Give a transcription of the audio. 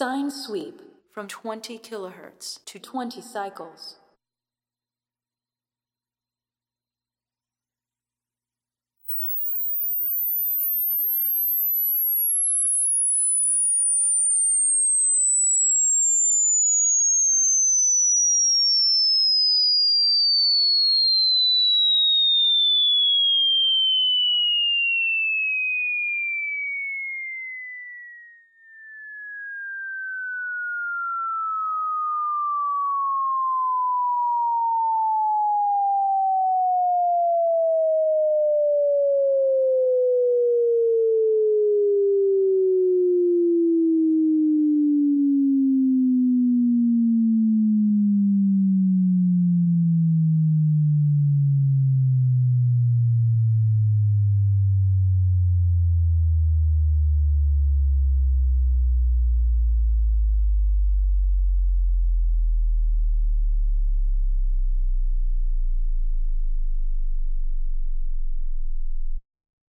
Sine sweep from 20 kilohertz to 20 cycles.